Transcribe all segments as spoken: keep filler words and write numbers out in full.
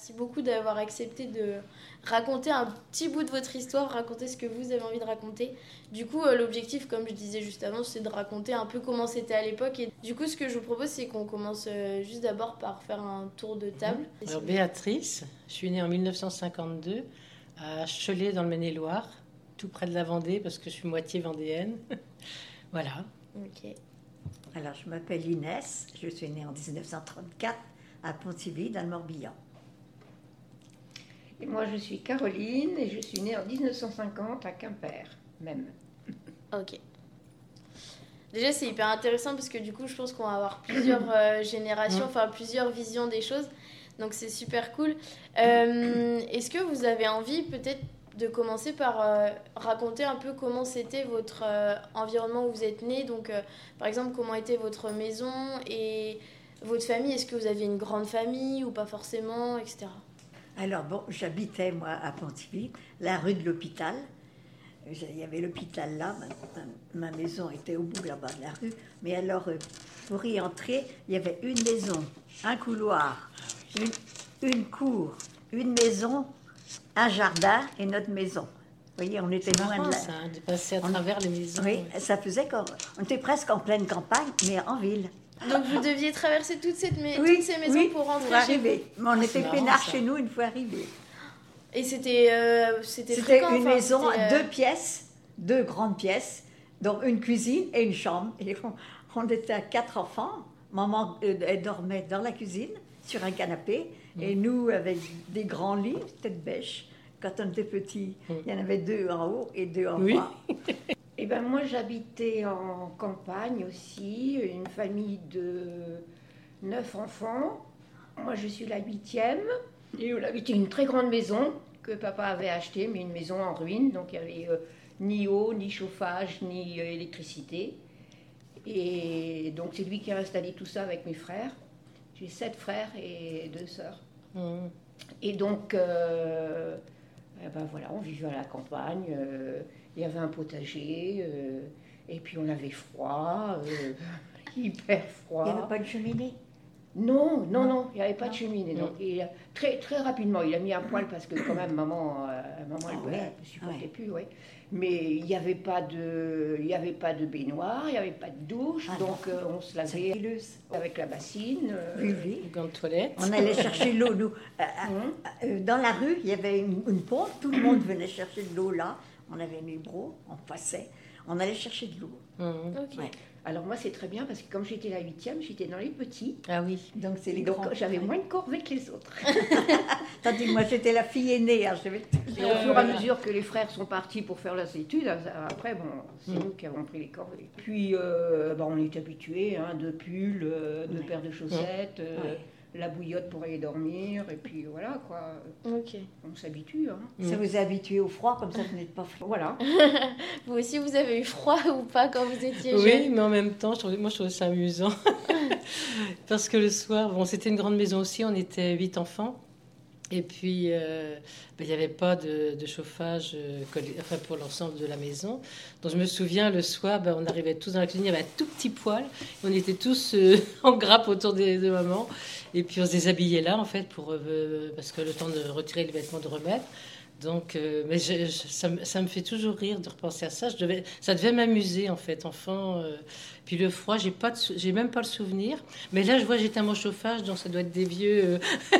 Merci beaucoup d'avoir accepté de raconter un petit bout de votre histoire, raconter ce que vous avez envie de raconter. Du coup, l'objectif, comme je disais juste avant, c'est de raconter un peu comment c'était à l'époque. Et du coup, ce que je vous propose, c'est qu'on commence juste d'abord par faire un tour de table. Alors, Béatrice, je suis née en mille neuf cent cinquante-deux à Cholet, dans le Maine-et-Loire, tout près de la Vendée, parce que je suis moitié vendéenne. Voilà. Ok. Alors, je m'appelle Inès, je suis née en dix-neuf cent trente-quatre à Pontivy, dans le Morbihan. Et moi, je suis Caroline et je suis née en dix-neuf cent cinquante à Quimper, même. Ok. Déjà, c'est hyper intéressant parce que du coup, je pense qu'on va avoir plusieurs euh, générations, enfin plusieurs visions des choses. Donc, c'est super cool. Euh, est-ce que vous avez envie, peut-être, de commencer par euh, raconter un peu comment c'était votre euh, environnement où vous êtes né. Donc, euh, par exemple, comment était votre maison et votre famille. Est-ce que vous aviez une grande famille ou pas forcément, et cetera. Alors, bon, j'habitais, moi, à Pontivy, la rue de l'hôpital. Il y avait l'hôpital là, ma, ma, ma maison était au bout là-bas de la rue. Mais alors, euh, pour y entrer, il y avait une maison, un couloir, une, une cour, une maison... un jardin et notre maison. Vous voyez, on était loin de la... ça, de passer à travers on... les maisons. Oui, ouais. Ça faisait qu'on on était presque en pleine campagne, mais en ville. Donc vous deviez traverser toute cette ma... oui, toutes ces maisons oui, pour rentrer. Pour arriver. Mais on était peinards chez nous une fois arrivés. Et c'était euh, c'était, c'était fréquent, une enfin, maison à euh... deux pièces, deux grandes pièces, donc une cuisine et une chambre. Et on, on était à quatre enfants. Maman euh, elle dormait dans la cuisine sur un canapé. Et nous, avec des grands lits, tête bêche, quand on était petits, il y en avait deux en haut et deux en bas. Oui. Et ben moi, j'habitais en campagne aussi, une famille de neuf enfants. Moi, je suis la huitième. Et on habitait une très grande maison que papa avait achetée, mais une maison en ruine. Donc, il n'y avait euh, ni eau, ni chauffage, ni euh, électricité. Et donc, c'est lui qui a installé tout ça avec mes frères. J'ai sept frères et deux sœurs. Mmh. Et donc, euh, eh ben voilà, on vivait à la campagne. Euh, il y avait un potager. Euh, et puis, on avait froid. Euh, hyper froid. Il n'y avait pas de cheminée ? Non, non, non. Il n'y avait pas non. de cheminée. Donc, il a, très, très rapidement, il a mis un poêle parce que quand même, maman, euh, maman elle ne ah, ouais. supportait ouais. plus. Ouais. Mais il n'y avait, avait pas de baignoire, il n'y avait pas de douche, ah, donc euh, on se lavait avec la bassine. Euh, oui, oui. Dans la toilette. On allait chercher l'eau, nous. Euh, euh, dans la rue, il y avait une, une pompe, tout le monde venait chercher de l'eau là. On avait un hébreu, on passait, on allait chercher de l'eau. Mmh. Okay. Ouais. Alors moi, c'est très bien, parce que comme j'étais la huitième, j'étais dans les petits. Ah oui, donc c'est les donc grands. J'avais moins de corvée que les autres. Tandis que moi, j'étais la fille aînée. Hein, j'avais... Et au fur et à mesure que les frères sont partis pour faire leurs études, après, bon, c'est mmh. nous qui avons pris les corvées. Puis, euh, bah, on est habitués, hein, deux pulls, euh, deux ouais. paires de chaussettes, ouais. Euh, ouais. la bouillotte pour aller dormir, et puis voilà, quoi. Ok. On s'habitue, hein. Mmh. Ça vous a habitué au froid, comme ça, vous n'êtes pas froid. Voilà. Vous aussi, vous avez eu froid ou pas quand vous étiez jeune ? Oui, mais en même temps, je trouvais, moi, je trouvais ça amusant. Parce que le soir, bon, c'était une grande maison aussi, on était huit enfants. Et puis, il euh, n'y ben, avait pas de, de chauffage euh, colli- enfin, pour l'ensemble de la maison. Donc, je me souviens, le soir, ben, on arrivait tous dans la cuisine, il y avait un tout petit poêle. On était tous euh, en grappe autour des, de maman. Et puis, on se déshabillait là, en fait, pour, euh, parce que le temps de retirer les vêtements, de remettre. Donc, euh, mais je, je, ça, ça me fait toujours rire de repenser à ça. Je devais, ça devait m'amuser, en fait, enfant. Euh, puis le froid, j'ai pas, de, j'ai même pas le souvenir. Mais là, je vois, j'éteins mon chauffage, donc ça doit être des vieux... Euh...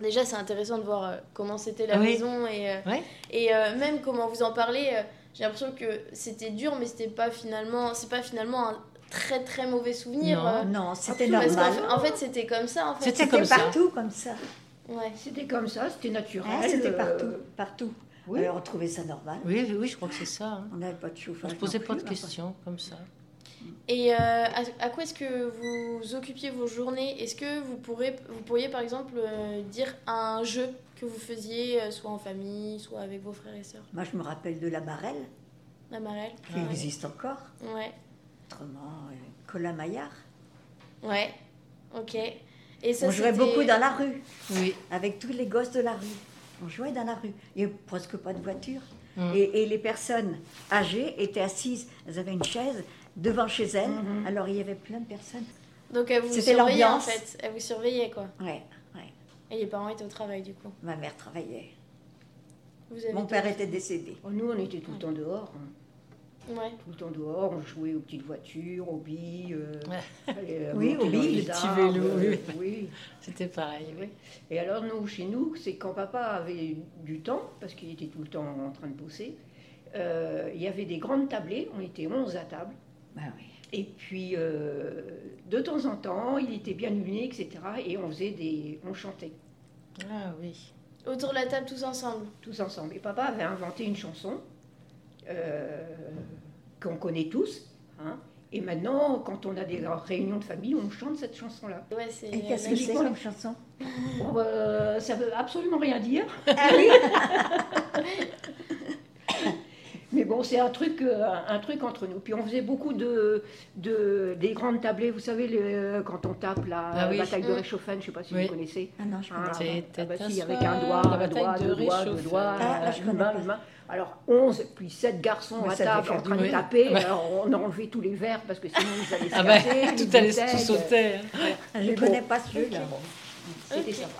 Déjà, c'est intéressant de voir comment c'était la oui. maison et, oui. et euh, même comment vous en parlez. Euh, j'ai l'impression que c'était dur, mais c'était pas finalement, c'est pas finalement un très très mauvais souvenir. Non, euh, non c'était normal. Parce en fait, c'était comme ça. En fait. C'était, c'était comme partout ça. comme ça. Ouais. C'était comme ça, c'était naturel. Ah, c'était partout, euh... partout. Oui. Alors, on trouvait ça normal. Oui, oui, je crois que c'est ça. Hein. On n'avait pas de chauffage. On ne posait pas de questions comme ça. Et euh, à, à quoi est-ce que vous occupiez vos journées ? Est-ce que vous, pourrez, vous pourriez, par exemple, euh, dire un jeu que vous faisiez, euh, soit en famille, soit avec vos frères et sœurs ? Moi, je me rappelle de la Marelle. La Marelle. Qui ah, existe ouais. encore. Ouais. Autrement, euh, Colin Maillard. Ouais, ok. Et ça, on jouait c'était... beaucoup dans la rue, oui. avec tous les gosses de la rue. On jouait dans la rue. Il n'y avait presque pas de voiture. Mmh. Et, et les personnes âgées étaient assises. Elles avaient une chaise... devant chez elle, mm-hmm. alors il y avait plein de personnes. Donc elle vous surveillait en fait, elle vous surveillait quoi. Ouais, ouais. Et les parents étaient au travail, du coup? Ma mère travaillait. Vous avez Mon père était décédé. Oh, nous, on était tout le temps dehors. Hein. Ouais. Tout le temps dehors, on jouait aux petites voitures, aux billes. Euh, euh, oui, aux billes, les petits vélos. Euh, oui. oui. C'était pareil. Oui. Et alors, nous, chez nous, c'est quand papa avait du temps, parce qu'il était tout le temps en train de bosser, euh, il y avait des grandes tablées, on était onze à table. Bah oui. Et puis, euh, de temps en temps, il était bien luné, et cetera. Et on faisait des... on chantait. Ah oui. Autour de la table, tous ensemble. Tous ensemble. Et papa avait inventé une chanson euh, qu'on connaît tous. Hein. Et maintenant, quand on a des réunions de famille, on chante cette chanson-là. Ouais, c'est... Et qu'est-ce que c'est comme chanson ? Bon, euh, ça veut absolument rien dire. Ah oui. Mais bon, c'est un truc, un truc entre nous. Puis on faisait beaucoup de, de des grandes tablées. Vous savez, le, quand on tape la ah oui. bataille de Réchauffane, je ne sais pas si oui. vous connaissez. Ah non, je ne connais pas. Ah bah si, avec un doigt, la un doigt, de deux doigts, deux doigts, ah, là, une main, une main. Alors onze, puis sept garçons mais à table en train de taper. Bah. Alors on a enlevé tous les verres parce que sinon ils allaient se casser. Ah bah, tout allait se sauter. Je ne connais pas ce jeu-là. C'était sympa.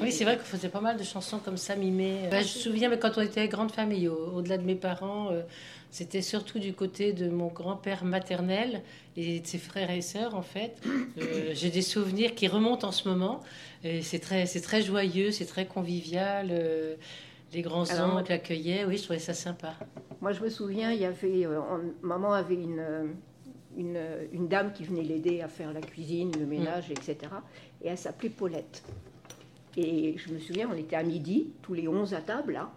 Oui, c'est vrai qu'on faisait pas mal de chansons comme ça, mimées. Bah, je me souviens, mais quand on était grande famille, au- au-delà de mes parents, euh, c'était surtout du côté de mon grand-père maternel et de ses frères et sœurs, en fait. Euh, j'ai des souvenirs qui remontent en ce moment. Et c'est très, c'est très joyeux, c'est très convivial. Euh, les grands-oncles l'accueillaient. Oui, je trouvais ça sympa. Moi, je me souviens, il y avait, euh, en, maman avait une... Euh... Une, une dame qui venait l'aider à faire la cuisine, le ménage, mmh. et cetera. Et elle s'appelait Paulette. Et je me souviens, on était à midi, tous les onze à table, là.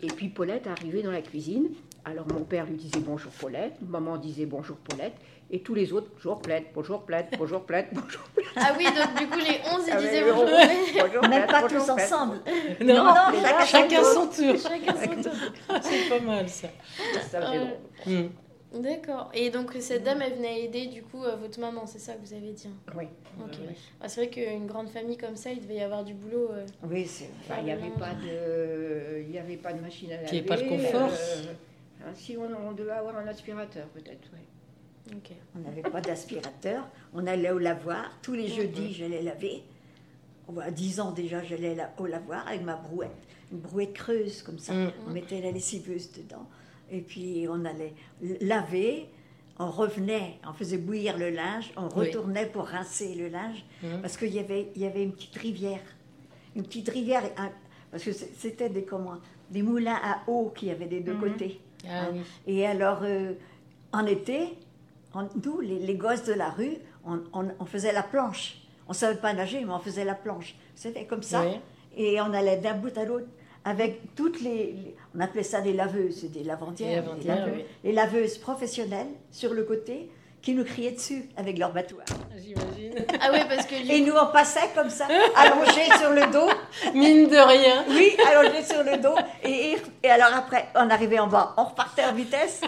Et puis Paulette arrivait dans la cuisine. Alors mon père lui disait bonjour Paulette, maman disait bonjour Paulette, et tous les autres, bonjour Paulette, bonjour Paulette, bonjour Paulette, bonjour Paulette. Ah oui, donc du coup les onze, ils ah disaient oui, bonjour Paulette. Même pas tous ensemble. Non, non, non, non chacun son tour. Chacun son tour. C'est pas mal ça. Ça me fait drôle. Mmh. D'accord. Et donc, cette dame, elle venait aider, du coup, votre maman, c'est ça que vous avez dit? Oui. Okay. Oui. Ah, c'est vrai qu'une grande famille comme ça, il devait y avoir du boulot. Euh... Oui, c'est vrai. Il n'y avait, de... avait pas de machine à laver. Il n'y avait pas de confort. Euh... Si on, on devait avoir un aspirateur, peut-être, oui. Okay. On n'avait pas d'aspirateur. On allait au lavoir. Tous les jeudis, je l'ai lavé. À dix ans déjà, j'allais au lavoir avec ma brouette. Une brouette creuse, comme ça. Mm-hmm. On mettait la lessiveuse dedans. Et puis, on allait laver, on revenait, on faisait bouillir le linge, on retournait oui. pour rincer le linge, mmh. parce qu'il y avait, il y avait une petite rivière. Une petite rivière, parce que c'était des, comment, des moulins à eau qu'il y avait des deux mmh. côtés. Ah, hein. oui. Et alors, euh, en été, on, nous, les, les gosses de la rue, on, on, on faisait la planche. On ne savait pas nager, mais on faisait la planche. C'était comme ça, oui. et on allait d'un bout à l'autre. Avec toutes les, les... On appelait ça des laveuses, c'est des lavandières. Des laveuses, oui. Les laveuses professionnelles, sur le côté, qui nous criaient dessus avec leur battoir. J'imagine. Ah oui, parce que... Et nous, on passait comme ça, allongés sur le dos. Mine de rien. Oui, allongés sur le dos. Et, et alors après, on arrivait en bas, on repartait en vitesse.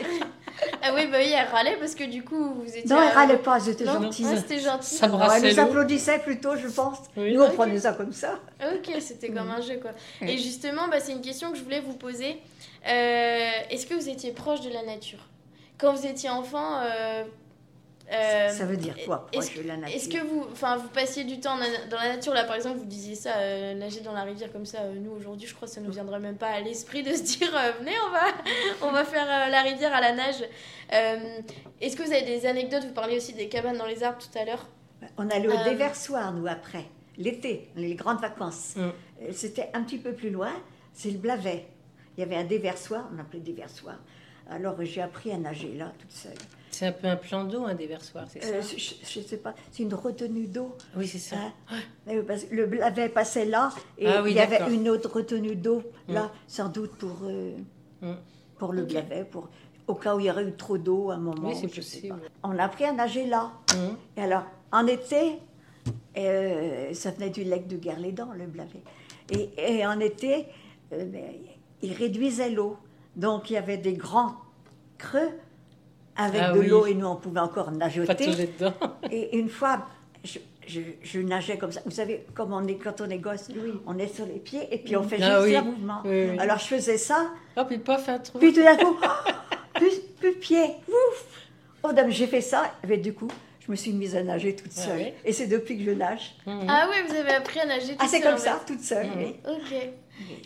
Ah oui, bah oui, elle râlait parce que du coup, vous étiez... Non, elle râlait pas, j'étais gentille. Non, c'était gentil. Ça brassait l'eau. Elle nous applaudissait plutôt, je pense. Oui. Nous, on okay. prenait ça comme ça. Ok, c'était comme un jeu, quoi. Oui. Et justement, bah, c'est une question que je voulais vous poser. Euh, est-ce que vous étiez proche de la nature ? Quand vous étiez enfant... Euh, euh, ça, ça veut dire quoi, proche de la nature ? Est-ce que vous, enfin, vous passiez du temps dans la nature ? Là, par exemple, vous disiez ça, euh, nager dans la rivière comme ça. Euh, nous, aujourd'hui, je crois que ça ne nous viendrait même pas à l'esprit de se dire euh, « Venez, on va, on va faire euh, la rivière à la nage. Euh, » Est-ce que vous avez des anecdotes ? Vous parliez aussi des cabanes dans les arbres tout à l'heure. On allait au euh... déversoir, nous, après. L'été, les grandes vacances. Mm. C'était un petit peu plus loin. C'est le Blavet. Il y avait un déversoir, on appelait déversoir. Alors, j'ai appris à nager là, toute seule. C'est un peu un plan d'eau, un déversoir, c'est ça euh, Je ne sais pas, c'est une retenue d'eau. Oui, c'est ça. Euh, le Blavet passait là, et ah, oui, il y d'accord. avait une autre retenue d'eau, là, mmh. sans doute pour, euh, mmh. pour le okay. Blavet, pour, au cas où il y aurait eu trop d'eau à un moment. Oui, c'est possible. On a appris à nager là. Mmh. Et alors, en été, euh, ça venait du lac de Guerlédan, le Blavet. Et, et en été, euh, il réduisait l'eau. Donc, il y avait des grands creux, avec ah de oui. l'eau, et nous, on pouvait encore nageoter. Et une fois, je, je, je nageais comme ça. Vous savez, comme on est, quand on est gosse, oui. on est sur les pieds, et puis on fait ah juste oui. le mouvement. Oui, oui. Alors, je faisais ça. Oh, puis, pof, un trou. Puis, tout d'un coup, plus, plus pied. Ouf. Oh, dame, j'ai fait ça. Et du coup, je me suis mise à nager toute seule. Ouais. Et c'est depuis que je nage. Mmh. Ah oui, vous avez appris à nager toute seule. Ah, c'est comme ça, toute seule, mmh. oui. Ok.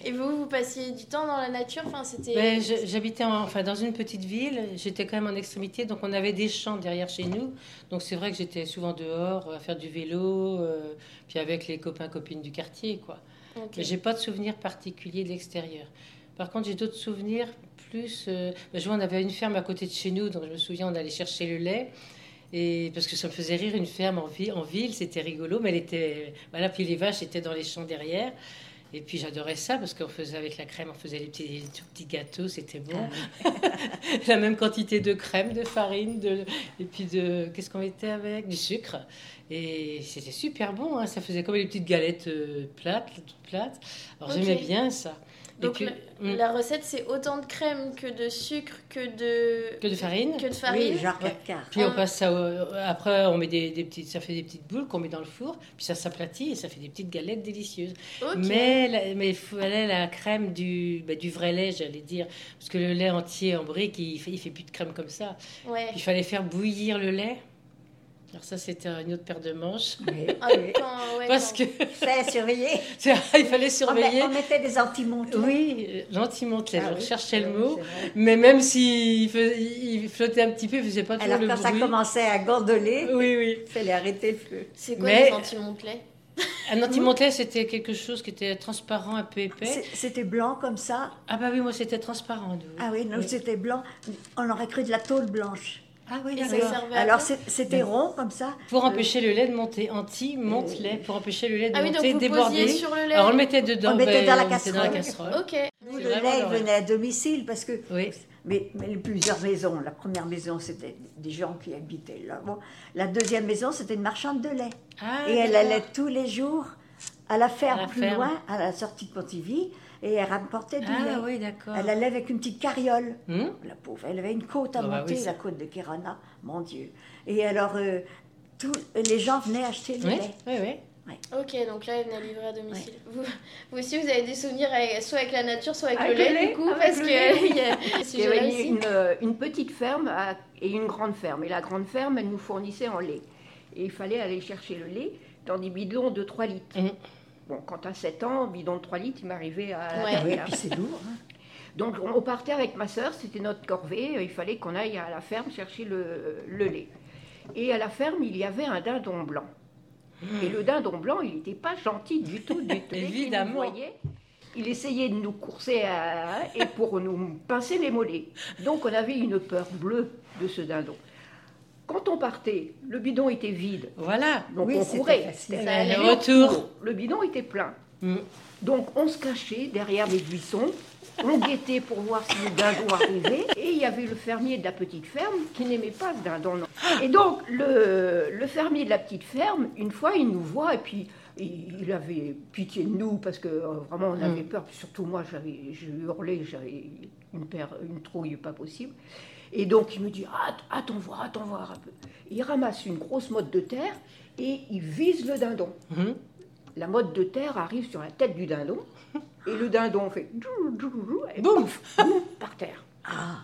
Et vous, vous passiez du temps dans la nature, enfin, c'était... J'habitais en, enfin, dans une petite ville, j'étais quand même en extrémité, donc on avait des champs derrière chez nous. Donc c'est vrai que j'étais souvent dehors à faire du vélo, euh, puis avec les copains-copines du quartier, quoi. Okay. Mais j'ai pas de souvenirs particuliers de l'extérieur. Par contre, j'ai d'autres souvenirs plus... Euh, ben, je vois, on avait une ferme à côté de chez nous, donc je me souviens, on allait chercher le lait. Et parce que ça me faisait rire, une ferme en, vi- en ville, c'était rigolo, mais elle était... Voilà, puis les vaches étaient dans les champs derrière. Et puis j'adorais ça parce qu'on faisait avec la crème, on faisait les petits, les tout petits gâteaux, c'était bon. Ah. La même quantité de crème, de farine, de, et puis de qu'est-ce qu'on mettait avec ? Du sucre. Et c'était super bon, hein. Ça faisait comme les petites galettes euh, plates, toutes plates. Alors okay. J'aimais bien ça. Donc puis, le, mm. la recette, c'est autant de crème que de sucre, que de... Que de farine. Que de farine. Oui, genre quatre quarts. Puis on passe ça... Au, après, on met des, des petites, ça fait des petites boules qu'on met dans le four, puis ça s'aplatit et ça fait des petites galettes délicieuses. Okay. Mais la, mais il fallait la crème du, bah, du vrai lait, j'allais dire. Parce que le lait entier en brique, il ne fait, il fait plus de crème comme ça. Ouais. Puis il fallait faire bouillir le lait. Alors ça, c'était une autre paire de manches. Oui. Ah, oui. Quand, ouais, parce que... Fais surveiller. Il fallait surveiller. On, met, on mettait des anti-mantelets. Oui, l'anti-mantelet. Ah, je oui. cherchais oui, le mot. Mais même s'il il flottait un petit peu, il ne faisait pas toujours le bruit. Alors quand ça commençait à gondoler, oui, oui. il fallait arrêter le feu. C'est quoi les anti-mantelets ? Un anti-mantelet, c'était quelque chose qui était transparent, un peu épais. C'était blanc comme ça ? Ah bah oui, moi c'était transparent. Oui. Ah oui, non, oui. C'était blanc. On aurait cru de la tôle blanche. Ah oui, et alors, ça alors c'était rond comme ça. Pour empêcher euh... le lait de monter, anti-monte-lait, pour empêcher le lait de ah oui, monter, déborder. Sur le lait. Alors on le mettait dedans, on le mettait dans, ben, la, casserole. Dans la casserole. Okay. Nous, le lait venait à domicile parce que, oui. mais, mais plusieurs maisons. La première maison, c'était des gens qui habitaient là. Bon. La deuxième maison, c'était une marchande de lait. Ah, et elle allait tous les jours à la ferme à la plus ferme. loin, à la sortie de Pontivy. Et elle rapportait du ah, lait. Oui, d'accord. Elle allait avec une petite carriole. Mmh. La pauvre, elle avait une côte à oh, monter, bah oui, la côte de Kérana, mon Dieu. Et alors, euh, tout, les gens venaient acheter le oui, lait. Oui, oui. Ouais. Ok, donc là, elle venait livrer à domicile. Ouais. Vous, vous aussi, vous avez des souvenirs avec, soit avec la nature, soit avec, avec le, le lait, lait, du coup, parce qu'il y a il y avait une, une petite ferme à, et une grande ferme. Et la grande ferme, elle nous fournissait en lait. Et il fallait aller chercher le lait dans des bidons de trois litres. Mmh. Bon, quand à sept ans, bidon de trois litres, il m'arrivait à... Ouais, oui, et puis c'est lourd. Hein. Donc, on partait avec ma sœur, c'était notre corvée. Il fallait qu'on aille à la ferme chercher le, le lait. Et à la ferme, il y avait un dindon blanc. Mmh. Et le dindon blanc, il n'était pas gentil du tout. Du tout. Évidemment. Il, voyait, il essayait de nous courser à, et pour nous pincer les mollets. Donc, on avait une peur bleue de ce dindon. Quand on partait, le bidon était vide. Voilà. Donc oui, on courait. Le retour. Le bidon était plein. Mm. Donc on se cachait derrière les buissons. On guettait pour voir si le dindon arrivait. Et il y avait le fermier de la petite ferme qui n'aimait pas ce dindon. Non. Et donc le, le fermier de la petite ferme, une fois, il nous voit et puis il avait pitié de nous parce que vraiment on avait peur. Surtout moi, j'avais, je hurlais, j'avais une, paire, une trouille pas possible. Et donc, il me dit, ah, attends voir, attends voir un peu. Il ramasse une grosse motte de terre et il vise le dindon. Mmh. La motte de terre arrive sur la tête du dindon et le dindon fait... Et boum, boum, par terre. Ah.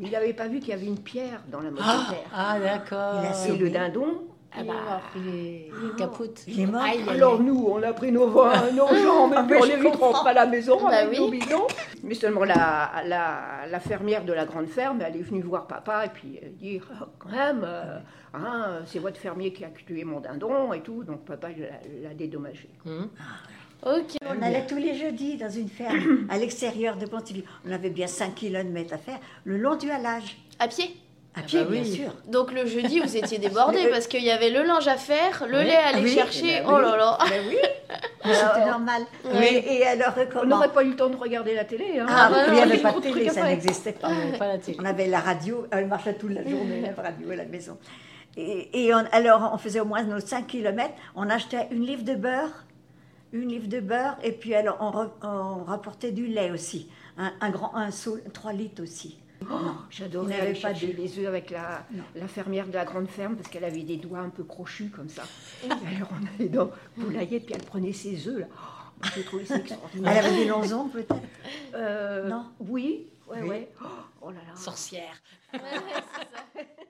Il n'avait pas vu qu'il y avait une pierre dans la motte ah. de terre. Ah, d'accord. Et le dindon... Ah bah, les, les capotes. Les alors nous, on a pris nos, nos jambes et puis on les rentre pas à la maison bah avec oui. nos bidons. Mais seulement la, la, la fermière de la grande ferme, elle est venue voir papa et puis dire oh, quand même, euh, hein, c'est votre fermier qui a tué mon dindon et tout. Donc papa l'a, l'a dédommagé. Mmh. Okay. On allait tous les jeudis dans une ferme à l'extérieur de Pontivy. On avait bien cinq kilomètres à faire le long du halage. À pied ? À ah pied, bah oui. bien sûr. Donc le jeudi, vous étiez débordés parce qu'il y avait le linge à faire, le oui. lait à aller oui. chercher. Ben oui. Oh là là. Ben oui. C'était normal. Oui. Et, et alors, on n'aurait pas eu le temps de regarder la télé. Hein. Ah, ah, il n'y avait pas de télé, ça n'existait pas. Ah, pas la télé. On avait la radio, elle marchait toute la journée, la radio à la maison. Et, et on, alors, on faisait au moins nos cinq kilomètres. On achetait une livre de beurre, une livre de beurre, et puis alors on, re, on rapportait du lait aussi, un, un grand, un seau, trois litres aussi. Oh, non, j'adorais aller chercher pas de... les œufs avec la, la fermière de la grande ferme parce qu'elle avait des doigts un peu crochus comme ça. Alors on allait dans le poulailler puis elle prenait ses œufs là. Oh, j'ai trouvé ça extraordinaire. Elle avait des lonzons peut-être euh, Non. Oui, ouais, oui. ouais. Oh là là. Sorcière. Ouais, ouais, c'est ça.